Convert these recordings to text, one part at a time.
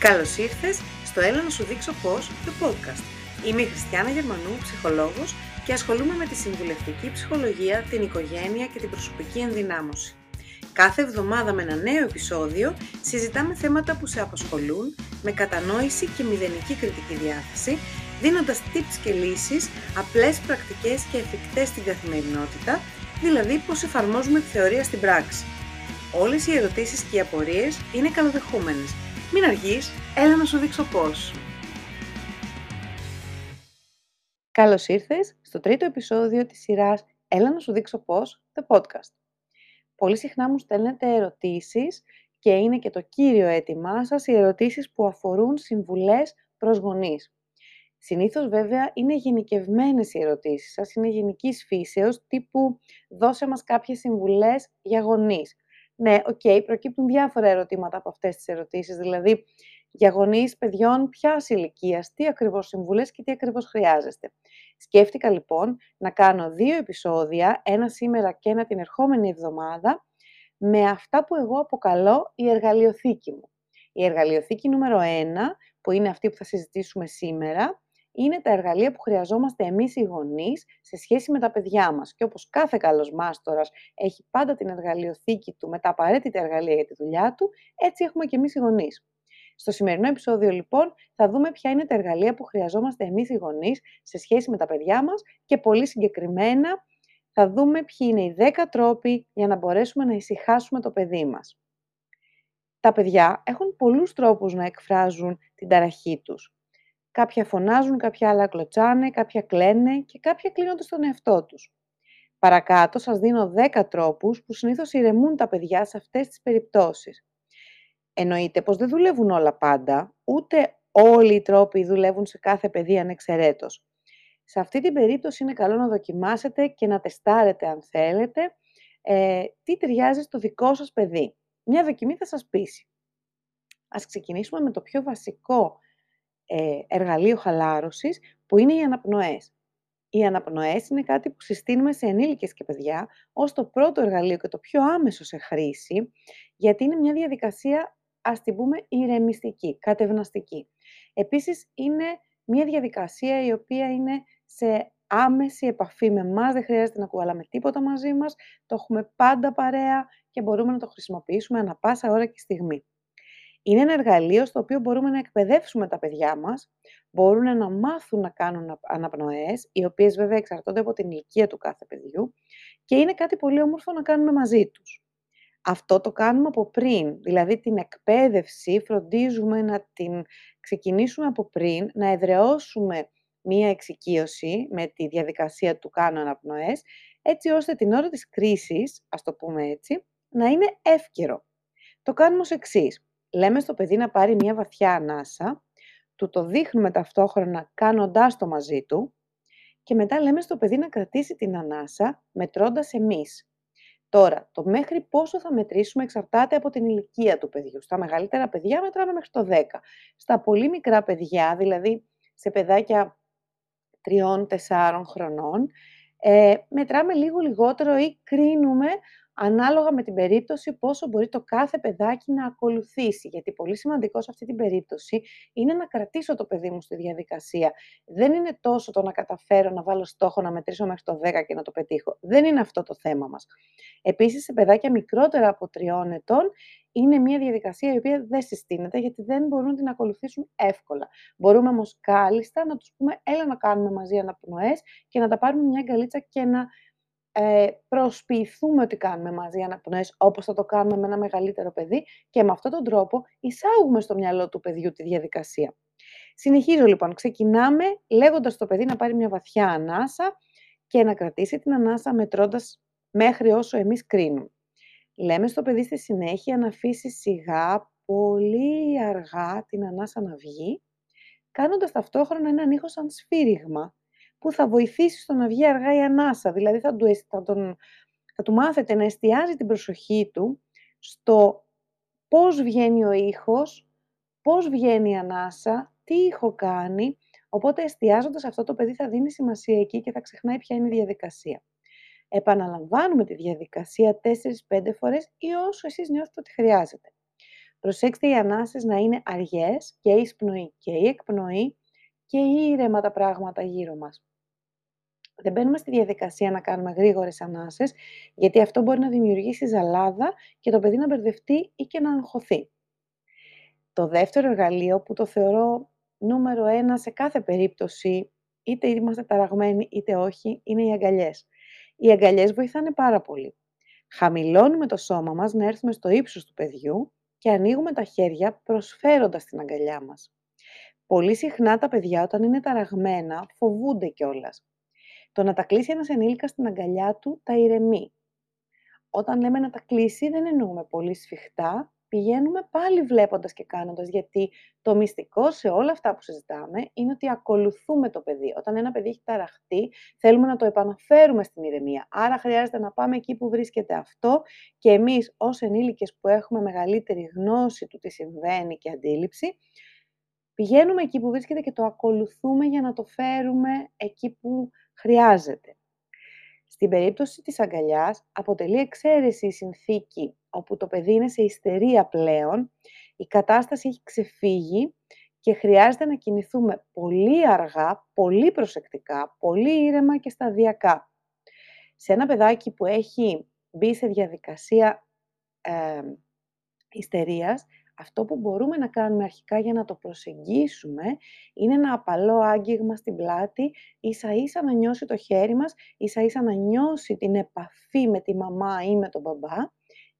Καλώς ήρθες στο Έλα να σου δείξω πώς, το podcast. Είμαι η Χριστιάνα Γερμανού, ψυχολόγος και ασχολούμαι με τη συμβουλευτική ψυχολογία, την οικογένεια και την προσωπική ενδυνάμωση. Κάθε εβδομάδα με ένα νέο επεισόδιο συζητάμε θέματα που σε απασχολούν με κατανόηση και μηδενική κριτική διάθεση, δίνοντας tips και λύσεις, απλές πρακτικές και εφικτές στην καθημερινότητα, δηλαδή πώς εφαρμόζουμε τη θεωρία στην πράξη. Όλες οι ερωτήσεις και οι απορίες είναι καλοδεχούμενες. Μην αργείς, έλα να σου δείξω πώς. Καλώς ήρθες στο τρίτο επεισόδιο της σειράς «Έλα να σου δείξω πώς» το podcast. Πολύ συχνά μου στέλνετε ερωτήσεις και είναι και το κύριο αίτημά σας οι ερωτήσεις που αφορούν συμβουλές προς γονείς. Συνήθως βέβαια είναι γενικευμένες οι ερωτήσεις σας, είναι γενικής φύσεως, τύπου «Δώσε μας κάποιες συμβουλές για γονείς». Ναι, προκύπτουν διάφορα ερωτήματα από αυτές τις ερωτήσεις, δηλαδή για γονείς παιδιών ποιας ηλικίας, τι ακριβώς συμβουλές και τι ακριβώς χρειάζεστε. Σκέφτηκα λοιπόν να κάνω 2 επεισόδια, ένα σήμερα και ένα την ερχόμενη εβδομάδα, με αυτά που εγώ αποκαλώ η εργαλειοθήκη μου. Η εργαλειοθήκη νούμερο 1, που είναι αυτή που θα συζητήσουμε σήμερα, είναι τα εργαλεία που χρειαζόμαστε εμείς οι γονείς σε σχέση με τα παιδιά μας. Και όπως κάθε καλός μάστορας έχει πάντα την εργαλειοθήκη του με τα απαραίτητα εργαλεία για τη δουλειά του, έτσι έχουμε και εμείς οι γονείς. Στο σημερινό επεισόδιο λοιπόν θα δούμε ποια είναι τα εργαλεία που χρειαζόμαστε εμείς οι γονείς σε σχέση με τα παιδιά μας και πολύ συγκεκριμένα θα δούμε ποιοι είναι οι 10 τρόποι για να μπορέσουμε να ησυχάσουμε το παιδί μας. Τα παιδιά έχουν πολλούς τρόπους να εκφράζουν την ταραχή τους. Κάποια φωνάζουν, κάποια άλλα κλωτσάνε, κάποια κλαίνε και κάποια κλείνονται στον εαυτό τους. Παρακάτω σας δίνω 10 τρόπους που συνήθως ηρεμούν τα παιδιά σε αυτές τις περιπτώσεις. Εννοείται πως δεν δουλεύουν όλα πάντα, ούτε όλοι οι τρόποι δουλεύουν σε κάθε παιδί ανεξαιρέτως. Σε αυτή την περίπτωση είναι καλό να δοκιμάσετε και να τεστάρετε αν θέλετε τι ταιριάζει στο δικό σας παιδί. Μια δοκιμή θα σας πείσει. Ας ξεκινήσουμε με το πιο βασικό εργαλείο χαλάρωσης, που είναι οι αναπνοές. Οι αναπνοές είναι κάτι που συστήνουμε σε ενήλικες και παιδιά ως το πρώτο εργαλείο και το πιο άμεσο σε χρήση, γιατί είναι μια διαδικασία, ας την πούμε, ηρεμιστική, κατευναστική. Επίσης, είναι μια διαδικασία η οποία είναι σε άμεση επαφή με εμάς, δεν χρειάζεται να κουβαλάμε τίποτα μαζί μας, το έχουμε πάντα παρέα και μπορούμε να το χρησιμοποιήσουμε ανα πάσα ώρα και στιγμή. Είναι ένα εργαλείο στο οποίο μπορούμε να εκπαιδεύσουμε τα παιδιά μας, μπορούν να μάθουν να κάνουν αναπνοές, οι οποίες βέβαια εξαρτώνται από την ηλικία του κάθε παιδιού και είναι κάτι πολύ όμορφο να κάνουμε μαζί τους. Αυτό το κάνουμε από πριν, δηλαδή την εκπαίδευση φροντίζουμε να την ξεκινήσουμε από πριν, να εδραιώσουμε μία εξοικείωση με τη διαδικασία του κάνω αναπνοές, έτσι ώστε την ώρα της κρίσης, ας το πούμε έτσι, να είναι εύκαιρο. Το κάνουμε ως εξής. Λέμε στο παιδί να πάρει μια βαθιά ανάσα, του το δείχνουμε ταυτόχρονα κάνοντάς το μαζί του και μετά λέμε στο παιδί να κρατήσει την ανάσα μετρώντας εμείς. Τώρα, το μέχρι πόσο θα μετρήσουμε εξαρτάται από την ηλικία του παιδιού. Στα μεγαλύτερα παιδιά μετράμε μέχρι το 10. Στα πολύ μικρά παιδιά, δηλαδή σε παιδάκια 3-4 χρονών, μετράμε λίγο λιγότερο ή κρίνουμε ανάλογα με την περίπτωση πόσο μπορεί το κάθε παιδάκι να ακολουθήσει. Γιατί πολύ σημαντικό σε αυτή την περίπτωση είναι να κρατήσω το παιδί μου στη διαδικασία. Δεν είναι τόσο το να καταφέρω να βάλω στόχο να μετρήσω μέχρι το 10 και να το πετύχω. Δεν είναι αυτό το θέμα μας. Επίσης, σε παιδάκια μικρότερα από 3 ετών είναι μια διαδικασία η οποία δεν συστήνεται γιατί δεν μπορούν να την ακολουθήσουν εύκολα. Μπορούμε όμως κάλλιστα να τους πούμε έλα να κάνουμε μαζί αναπνοές και να τα πάρουμε μια αγκαλίτσα και να προσποιηθούμε ότι κάνουμε μαζί αναπνοές όπως θα το κάνουμε με ένα μεγαλύτερο παιδί και με αυτόν τον τρόπο εισάγουμε στο μυαλό του παιδιού τη διαδικασία. Συνεχίζω λοιπόν, ξεκινάμε λέγοντας το παιδί να πάρει μια βαθιά ανάσα και να κρατήσει την ανάσα μετρώντας μέχρι όσο εμείς κρίνουμε. Λέμε στο παιδί στη συνέχεια να αφήσει σιγά, πολύ αργά την ανάσα να βγει, κάνοντας ταυτόχρονα έναν ήχο σαν σφύριγμα που θα βοηθήσει στο να βγει αργά η ανάσα. Δηλαδή θα του μάθετε να εστιάζει την προσοχή του στο πώς βγαίνει ο ήχος, πώς βγαίνει η ανάσα, τι ήχο κάνει. Οπότε εστιάζοντας αυτό το παιδί θα δίνει σημασία εκεί και θα ξεχνάει ποια είναι η διαδικασία. Επαναλαμβάνουμε τη διαδικασία 4-5 φορές ή όσο εσείς νιώθετε ότι χρειάζεται. Προσέξτε οι ανάσες να είναι αργές και η εισπνοή και η εκπνοή και ήρεμα τα πράγματα γύρω μας. Δεν μπαίνουμε στη διαδικασία να κάνουμε γρήγορες ανάσες, γιατί αυτό μπορεί να δημιουργήσει ζαλάδα και το παιδί να μπερδευτεί ή και να αγχωθεί. Το δεύτερο εργαλείο που το θεωρώ νούμερο 1 σε κάθε περίπτωση, είτε είμαστε ταραγμένοι είτε όχι, είναι οι αγκαλιές. Οι αγκαλιές βοηθάνε πάρα πολύ. Χαμηλώνουμε το σώμα μας να έρθουμε στο ύψος του παιδιού και ανοίγουμε τα χέρια προσφέροντας την αγκαλιά μας. Πολύ συχνά τα παιδιά όταν είναι ταραγμένα φοβούνται κιόλας. Το να τα κλείσει ένας ενήλικας στην αγκαλιά του τα ηρεμεί. Όταν λέμε να τα κλείσει δεν εννοούμε πολύ σφιχτά, πηγαίνουμε πάλι βλέποντας και κάνοντας, γιατί το μυστικό σε όλα αυτά που συζητάμε είναι ότι ακολουθούμε το παιδί. Όταν ένα παιδί έχει ταραχτεί, θέλουμε να το επαναφέρουμε στην ηρεμία. Άρα χρειάζεται να πάμε εκεί που βρίσκεται αυτό και εμείς ως ενήλικες που έχουμε μεγαλύτερη γνώση του τι συμβαίνει και αντίληψη, πηγαίνουμε εκεί που βρίσκεται και το ακολουθούμε για να το φέρουμε εκεί που χρειάζεται. Στην περίπτωση της αγκαλιάς αποτελεί εξαίρεση η συνθήκη όπου το παιδί είναι σε ιστερία πλέον, η κατάσταση έχει ξεφύγει και χρειάζεται να κινηθούμε πολύ αργά, πολύ προσεκτικά, πολύ ήρεμα και σταδιακά. Σε ένα παιδάκι που έχει μπει σε διαδικασία ιστερίας, αυτό που μπορούμε να κάνουμε αρχικά για να το προσεγγίσουμε είναι ένα απαλό άγγιγμα στην πλάτη, ίσα-ίσα να νιώσει το χέρι μας, ίσα-ίσα να νιώσει την επαφή με τη μαμά ή με τον μπαμπά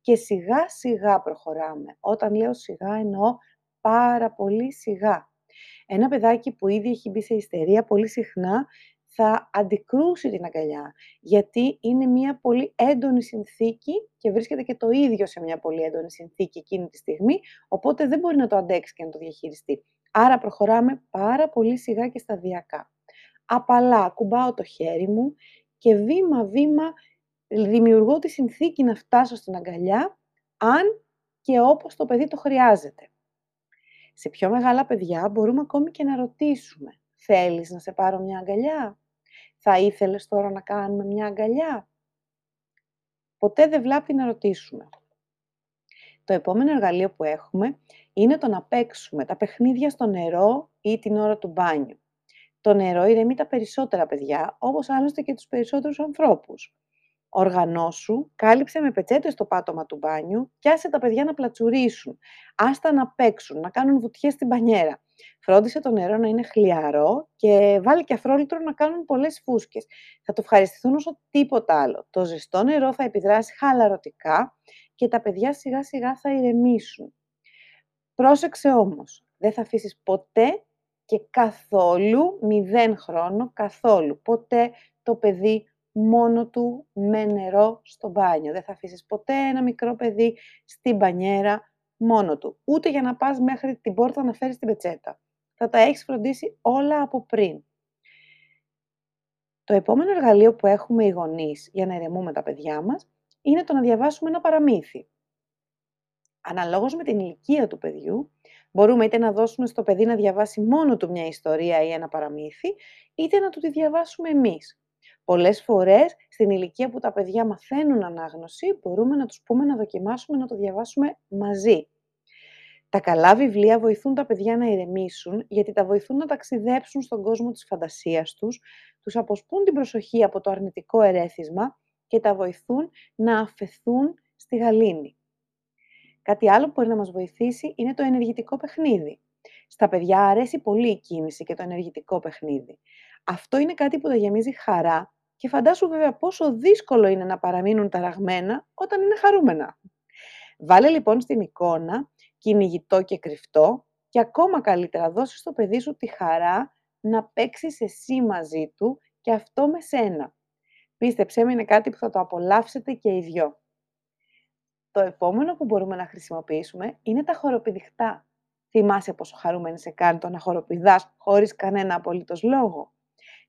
και σιγά-σιγά προχωράμε. Όταν λέω σιγά εννοώ πάρα πολύ σιγά. Ένα παιδάκι που ήδη έχει μπει σε ιστερία πολύ συχνά θα αντικρούσει την αγκαλιά, γιατί είναι μια πολύ έντονη συνθήκη και βρίσκεται και το ίδιο σε μια πολύ έντονη συνθήκη εκείνη τη στιγμή, οπότε δεν μπορεί να το αντέξει και να το διαχειριστεί. Άρα προχωράμε πάρα πολύ σιγά και σταδιακά. Απαλά κουμπάω το χέρι μου και βήμα-βήμα δημιουργώ τη συνθήκη να φτάσω στην αγκαλιά, αν και όπως το παιδί το χρειάζεται. Σε πιο μεγάλα παιδιά μπορούμε ακόμη και να ρωτήσουμε, «Θέλεις να σε πάρω μια αγκαλιά? Θα ήθελες τώρα να κάνουμε μια αγκαλιά?» Ποτέ δεν βλάπτει να ρωτήσουμε. Το επόμενο εργαλείο που έχουμε είναι το να παίξουμε τα παιχνίδια στο νερό ή την ώρα του μπάνιου. Το νερό ηρεμεί τα περισσότερα παιδιά, όπως άλλωστε και τους περισσότερους ανθρώπους. Οργανώσου, κάλυψε με πετσέτες το πάτωμα του μπάνιου και άσε τα παιδιά να πλατσουρίσουν. Άστα να παίξουν, να κάνουν βουτιές στην μπανιέρα. Φρόντισε το νερό να είναι χλιαρό και βάλε και αφρόλυτρο να κάνουν πολλές φούσκες. Θα το ευχαριστηθούν όσο τίποτα άλλο. Το ζεστό νερό θα επιδράσει χαλαρωτικά και τα παιδιά σιγά σιγά θα ηρεμήσουν. Πρόσεξε όμως, δεν θα αφήσεις ποτέ και καθόλου, 0 χρόνο, καθόλου, ποτέ το παιδί μόνο του με νερό στο μπάνιο. Δεν θα αφήσεις ποτέ ένα μικρό παιδί στην μπανιέρα μόνο του. Ούτε για να πας μέχρι την πόρτα να φέρεις την πετσέτα. Θα τα έχεις φροντίσει όλα από πριν. Το επόμενο εργαλείο που έχουμε οι γονείς για να ηρεμούμε τα παιδιά μας είναι το να διαβάσουμε ένα παραμύθι. Αναλόγως με την ηλικία του παιδιού, μπορούμε είτε να δώσουμε στο παιδί να διαβάσει μόνο του μια ιστορία ή ένα παραμύθι, είτε να του τη διαβάσουμε εμείς. Πολλές φορές, στην ηλικία που τα παιδιά μαθαίνουν ανάγνωση, μπορούμε να τους πούμε να δοκιμάσουμε να το διαβάσουμε μαζί. Τα καλά βιβλία βοηθούν τα παιδιά να ηρεμήσουν, γιατί τα βοηθούν να ταξιδέψουν στον κόσμο της φαντασίας τους, τους αποσπούν την προσοχή από το αρνητικό ερέθισμα και τα βοηθούν να αφεθούν στη γαλήνη. Κάτι άλλο που μπορεί να μας βοηθήσει είναι το ενεργητικό παιχνίδι. Στα παιδιά αρέσει πολύ η κίνηση και το ενεργητικό παιχνίδι. Αυτό είναι κάτι που τα γεμίζει χαρά και φαντάσου βέβαια πόσο δύσκολο είναι να παραμείνουν ταραγμένα όταν είναι χαρούμενα. Βάλε λοιπόν στην εικόνα κυνηγητό και κρυφτό και ακόμα καλύτερα δώσε στο παιδί σου τη χαρά να παίξεις εσύ μαζί του και αυτό με σένα. Πίστεψέ με, είναι κάτι που θα το απολαύσετε και οι δυο. Το επόμενο που μπορούμε να χρησιμοποιήσουμε είναι τα χοροπηδιχτά. Θυμάσαι πόσο χαρούμενη σε κάνει το να χοροπηδάς χωρίς κανένα απολύτως λόγο.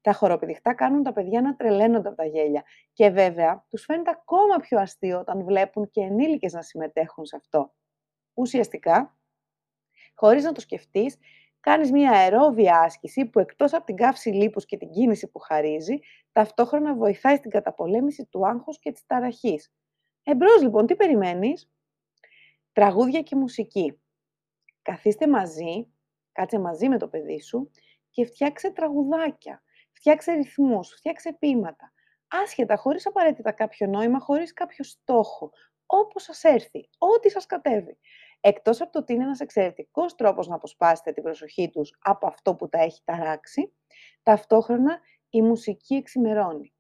Τα χοροπηδιχτά κάνουν τα παιδιά να τρελαίνονται από τα γέλια και βέβαια τους φαίνεται ακόμα πιο αστείο όταν βλέπουν και ενήλικες να συμμετέχουν σε αυτό. Ουσιαστικά, χωρίς να το σκεφτείς, κάνεις μια αερόβια άσκηση που εκτός από την καύση λίπους και την κίνηση που χαρίζει, ταυτόχρονα βοηθάει στην καταπολέμηση του άγχους και της ταραχής. Εμπρός λοιπόν, τι περιμένεις? Τραγούδια και μουσική. Καθίστε μαζί, κάτσε μαζί με το παιδί σου και φτιάξε τραγουδάκια, φτιάξε ρυθμούς, φτιάξε ποίηματα. Άσχετα, χωρίς απαραίτητα κάποιο νόημα, χωρίς κάποιο στόχο. Όπως σας έρθει, ό,τι σας κατέβει. Εκτός από το ότι είναι ένας εξαιρετικός τρόπος να αποσπάσετε την προσοχή τους από αυτό που τα έχει ταράξει, ταυτόχρονα η μουσική εξημερώνει.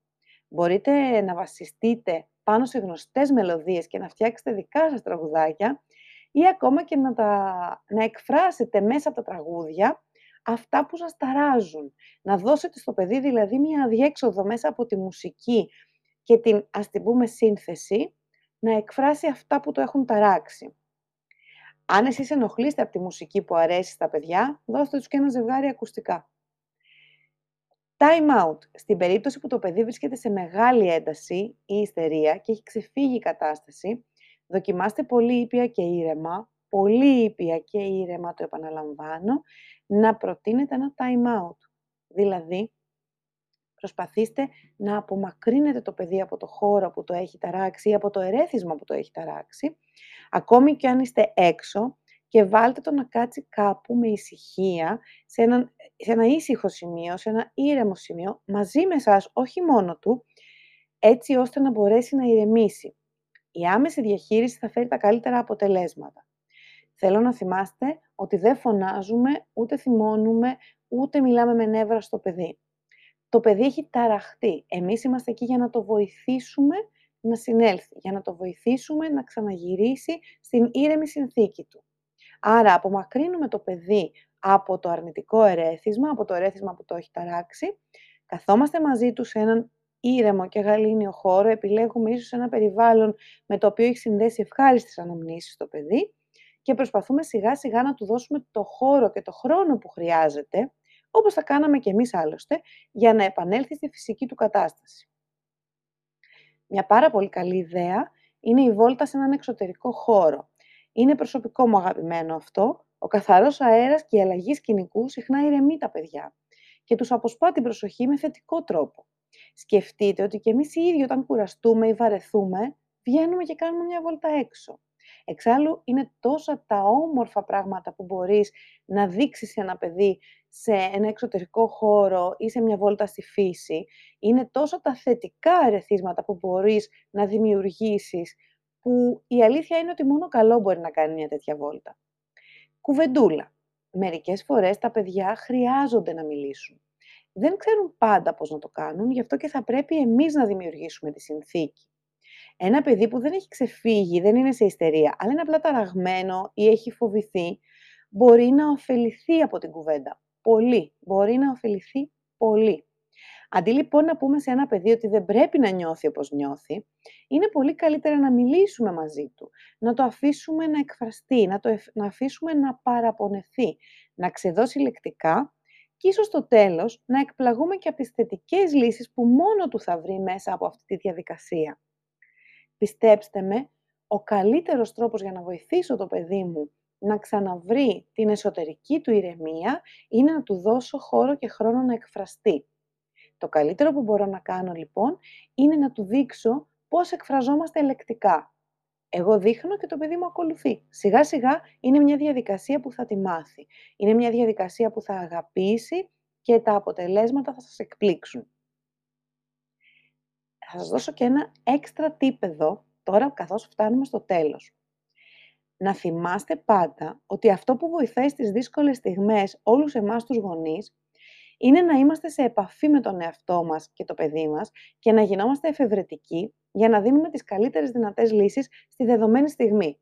Μπορείτε να βασιστείτε πάνω σε γνωστές μελωδίες και να φτιάξετε δικά σας τραγουδάκια ή ακόμα και να εκφράσετε μέσα από τα τραγούδια αυτά που σας ταράζουν. Να δώσετε στο παιδί δηλαδή μια αδιέξοδο μέσα από τη μουσική και την, ας την πούμε, σύνθεση, να εκφράσει αυτά που το έχουν ταράξει. Αν εσείς ενοχλείστε από τη μουσική που αρέσει στα παιδιά, δώστε τους και ένα ζευγάρι ακουστικά. Time out. Στην περίπτωση που το παιδί βρίσκεται σε μεγάλη ένταση ή ιστερία και έχει ξεφύγει η κατάσταση, δοκιμάστε πολύ ήπια και ήρεμα, πολύ ήπια και ήρεμα, το επαναλαμβάνω, να προτείνετε ένα time out. Δηλαδή, προσπαθήστε να απομακρύνετε το παιδί από το χώρο που το έχει ταράξει ή από το ερέθισμα που το έχει ταράξει, ακόμη και αν είστε έξω, και βάλτε το να κάτσει κάπου με ησυχία, σε ένα ήσυχο σημείο, σε ένα ήρεμο σημείο, μαζί με εσάς, όχι μόνο του, έτσι ώστε να μπορέσει να ηρεμήσει. Η άμεση διαχείριση θα φέρει τα καλύτερα αποτελέσματα. Θέλω να θυμάστε ότι δεν φωνάζουμε, ούτε θυμώνουμε, ούτε μιλάμε με νεύρα στο παιδί. Το παιδί έχει ταραχτεί. Εμείς είμαστε εκεί για να το βοηθήσουμε να συνέλθει, για να το βοηθήσουμε να ξαναγυρίσει στην ήρεμη συνθήκη του. Άρα απομακρύνουμε το παιδί από το αρνητικό ερέθισμα, από το ερέθισμα που το έχει ταράξει, καθόμαστε μαζί του σε έναν ήρεμο και γαλήνιο χώρο, επιλέγουμε ίσως ένα περιβάλλον με το οποίο έχει συνδέσει ευχάριστες αναμνήσεις το παιδί και προσπαθούμε σιγά σιγά να του δώσουμε το χώρο και το χρόνο που χρειάζεται, όπως θα κάναμε και εμείς άλλωστε, για να επανέλθει στη φυσική του κατάσταση. Μια πάρα πολύ καλή ιδέα είναι η βόλτα σε έναν εξωτερικό χώρο. Είναι προσωπικό μου αγαπημένο αυτό. Ο καθαρός αέρας και η αλλαγή σκηνικού συχνά ηρεμεί τα παιδιά και τους αποσπά την προσοχή με θετικό τρόπο. Σκεφτείτε ότι και εμείς οι ίδιοι όταν κουραστούμε ή βαρεθούμε, βγαίνουμε και κάνουμε μια βόλτα έξω. Εξάλλου είναι τόσα τα όμορφα πράγματα που μπορείς να δείξεις σε ένα παιδί σε ένα εξωτερικό χώρο ή σε μια βόλτα στη φύση. Είναι τόσα τα θετικά ερεθίσματα που μπορείς να δημιουργήσεις, που η αλήθεια είναι ότι μόνο καλό μπορεί να κάνει μια τέτοια βόλτα. Κουβεντούλα. Μερικές φορές τα παιδιά χρειάζονται να μιλήσουν. Δεν ξέρουν πάντα πώς να το κάνουν, γι' αυτό και θα πρέπει εμείς να δημιουργήσουμε τη συνθήκη. Ένα παιδί που δεν έχει ξεφύγει, δεν είναι σε ιστερία, αλλά είναι απλά ταραγμένο ή έχει φοβηθεί, μπορεί να ωφεληθεί από την κουβέντα. Πολύ. Μπορεί να ωφεληθεί πολύ. Αντί λοιπόν να πούμε σε ένα παιδί ότι δεν πρέπει να νιώθει όπως νιώθει, είναι πολύ καλύτερα να μιλήσουμε μαζί του, να το αφήσουμε να εκφραστεί, να αφήσουμε να παραπονεθεί, να ξεδώσει λεκτικά και ίσως στο τέλος να εκπλαγούμε και από τις θετικές λύσεις που μόνο του θα βρει μέσα από αυτή τη διαδικασία. Πιστέψτε με, ο καλύτερος τρόπος για να βοηθήσω το παιδί μου να ξαναβρει την εσωτερική του ηρεμία είναι να του δώσω χώρο και χρόνο να εκφραστεί. Το καλύτερο που μπορώ να κάνω λοιπόν είναι να του δείξω πώς εκφραζόμαστε λεκτικά. Εγώ δείχνω και το παιδί μου ακολουθεί. Σιγά σιγά είναι μια διαδικασία που θα τη μάθει. Είναι μια διαδικασία που θα αγαπήσει και τα αποτελέσματα θα σας εκπλήξουν. Θα σας δώσω και ένα έξτρα tip εδώ, τώρα καθώς φτάνουμε στο τέλος. Να θυμάστε πάντα ότι αυτό που βοηθάει στις δύσκολες στιγμές όλους εμάς τους γονείς είναι να είμαστε σε επαφή με τον εαυτό μας και το παιδί μας και να γινόμαστε εφευρετικοί για να δίνουμε τις καλύτερες δυνατές λύσεις στη δεδομένη στιγμή.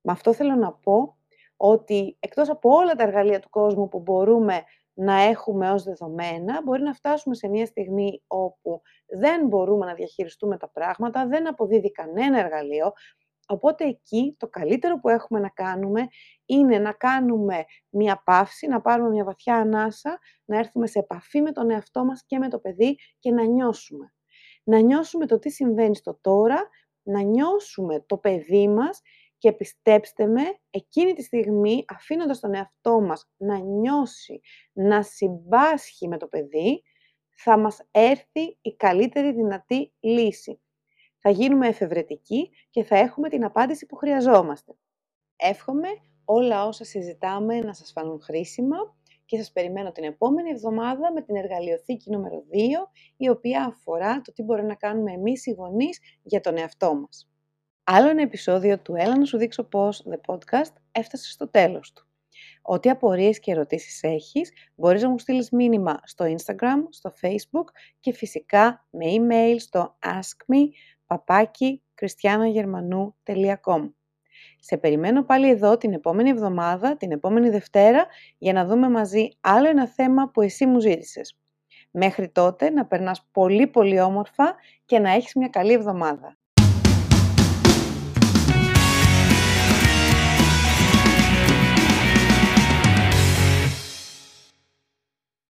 Με αυτό θέλω να πω ότι εκτός από όλα τα εργαλεία του κόσμου που μπορούμε να έχουμε ως δεδομένα, μπορεί να φτάσουμε σε μια στιγμή όπου δεν μπορούμε να διαχειριστούμε τα πράγματα, δεν αποδίδει κανένα εργαλείο, οπότε εκεί το καλύτερο που έχουμε να κάνουμε είναι να κάνουμε μια παύση, να πάρουμε μια βαθιά ανάσα, να έρθουμε σε επαφή με τον εαυτό μας και με το παιδί και να νιώσουμε. Να νιώσουμε το τι συμβαίνει στο τώρα, να νιώσουμε το παιδί μας και πιστέψτε με, εκείνη τη στιγμή αφήνοντας τον εαυτό μας να νιώσει, να συμπάσχει με το παιδί, θα μας έρθει η καλύτερη δυνατή λύση. Θα γίνουμε εφευρετικοί και θα έχουμε την απάντηση που χρειαζόμαστε. Εύχομαι όλα όσα συζητάμε να σας φανούν χρήσιμα και σας περιμένω την επόμενη εβδομάδα με την εργαλειοθήκη νούμερο 2, η οποία αφορά το τι μπορούμε να κάνουμε εμείς οι γονείς για τον εαυτό μας. Άλλο ένα επεισόδιο του Έλα να σου δείξω πώς, The Podcast, έφτασε στο τέλος του. Ό,τι απορίες και ερωτήσεις έχεις, μπορείς να μου στείλεις μήνυμα στο Instagram, στο Facebook και φυσικά με email στο askme@christianagermanou.com. Σε περιμένω πάλι εδώ την επόμενη εβδομάδα, την επόμενη Δευτέρα, για να δούμε μαζί άλλο ένα θέμα που εσύ μου ζήτησες. Μέχρι τότε να περνάς πολύ πολύ όμορφα και να έχεις μια καλή εβδομάδα.